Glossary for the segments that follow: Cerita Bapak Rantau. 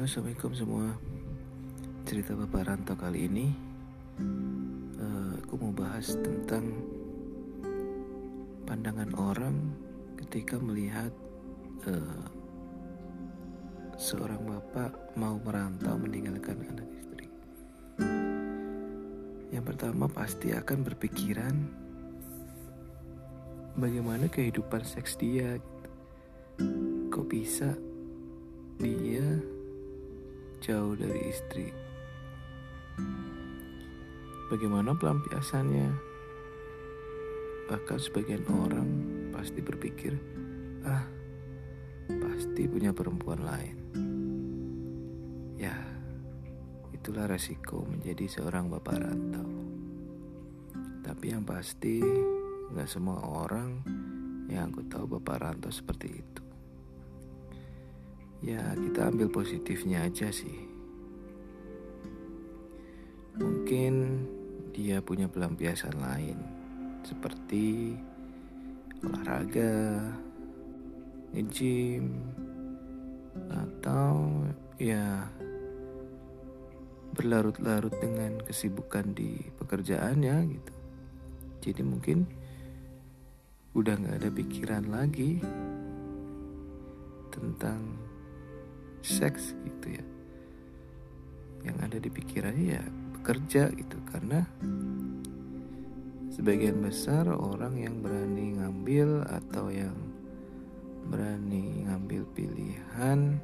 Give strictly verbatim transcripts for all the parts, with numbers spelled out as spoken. Halo, assalamualaikum semua. Cerita Bapak Rantau kali ini uh, aku mau bahas tentang pandangan orang ketika melihat uh, seorang bapak mau merantau meninggalkan anak istri. Yang pertama pasti akan berpikiran bagaimana kehidupan seks dia. Kok bisa dia jauh dari istri? Bagaimana pelampiasannya? Bahkan sebagian orang pasti berpikir, ah, pasti punya perempuan lain. Ya, itulah resiko menjadi seorang bapak rantau. Tapi yang pasti, gak semua orang yang aku tahu bapak rantau seperti itu. Ya, kita ambil positifnya aja sih. Mungkin dia punya pelampiasan lain, seperti olahraga, nge-gym, atau ya berlarut-larut dengan kesibukan di pekerjaannya gitu. Jadi mungkin udah gak ada pikiran lagi tentang seks gitu ya. Yang ada di pikirannya ya bekerja gitu, karena sebagian besar orang yang berani ngambil atau yang berani ngambil pilihan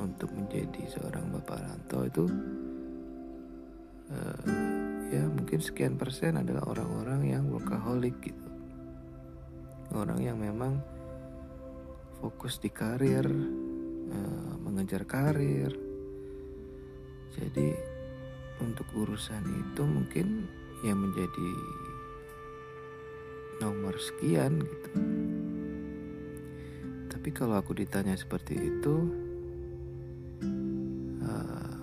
untuk menjadi seorang bapak rantau itu uh, ya mungkin sekian persen adalah orang-orang yang workaholic gitu. Orang yang memang fokus di karir, uh, mengejar karir. Jadi untuk urusan itu mungkin yang menjadi nomor sekian gitu. Tapi kalau aku ditanya seperti itu, uh,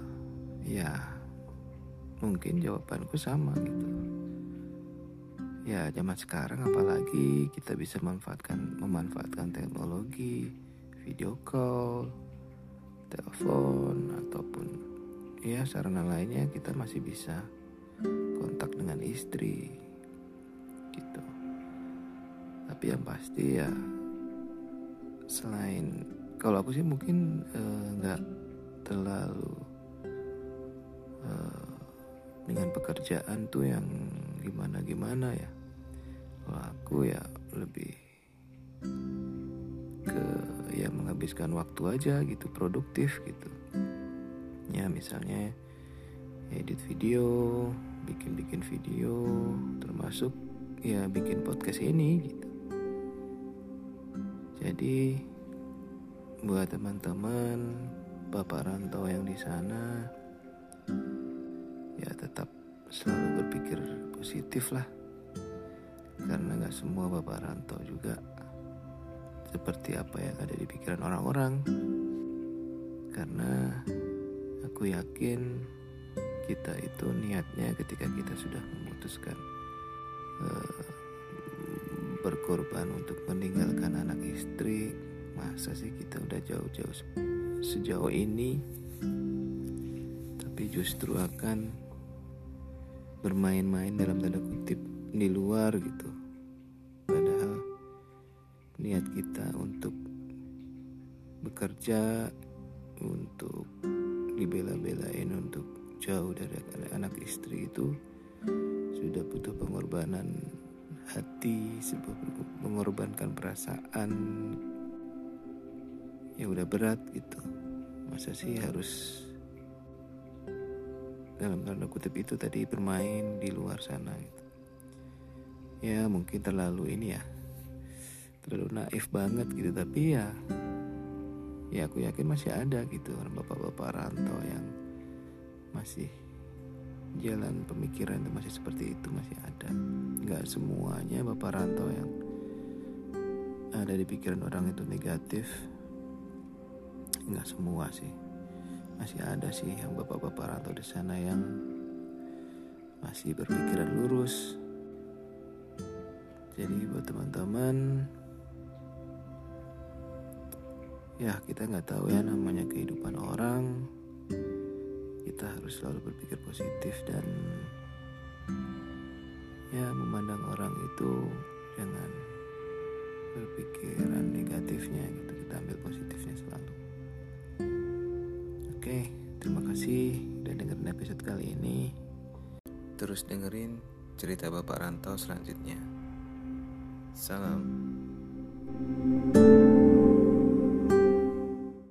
ya mungkin jawabanku sama gitu. Ya zaman sekarang apalagi kita bisa memanfaatkan memanfaatkan teknologi, video call, telepon, ataupun ya sarana lainnya, kita masih bisa kontak dengan istri gitu. Tapi yang pasti ya selain, kalau aku sih mungkin nggak eh, terlalu eh, dengan pekerjaan tuh yang gimana-gimana ya. Kalau aku ya lebih ke ya menghabiskan waktu aja gitu, produktif gitu ya, misalnya edit video, bikin-bikin video, termasuk ya bikin podcast ini gitu. Jadi buat teman-teman bapak rantau yang di sana ya tetap selalu berpikir positif lah, karena nggak semua bapak rantau juga seperti apa yang ada di pikiran orang-orang. Karena aku yakin kita itu niatnya ketika kita sudah memutuskan uh, berkorban untuk meninggalkan anak istri, masa sih kita udah jauh-jauh sejauh ini, tapi justru akan bermain-main dalam tanda kutip di luar gitu. Padahal niat kita untuk bekerja, untuk dibela-belain, untuk jauh dari anak istri itu sudah butuh pengorbanan hati, sebuah mengorbankan perasaan ya udah berat gitu. Masa sih harus dalam tanda kutip itu tadi bermain di luar sana gitu. Ya mungkin terlalu ini ya, terlalu naif banget gitu, tapi ya ya aku yakin masih ada gitu bapak-bapak rantau yang masih jalan pemikiran itu masih seperti itu, masih ada. Nggak semuanya bapak rantau yang ada di pikiran orang itu negatif, nggak semua sih. Masih ada sih yang bapak-bapak rantau di sana yang masih berpikiran lurus. Jadi buat teman-teman, ya kita nggak tahu ya namanya kehidupan orang. Kita harus selalu berpikir positif dan ya memandang orang itu jangan berpikiran negatifnya gitu, kita ambil positifnya selalu. Oke, terima kasih udah dengerin episode kali ini. Terus dengerin Cerita Bapak Rantau selanjutnya. Salam.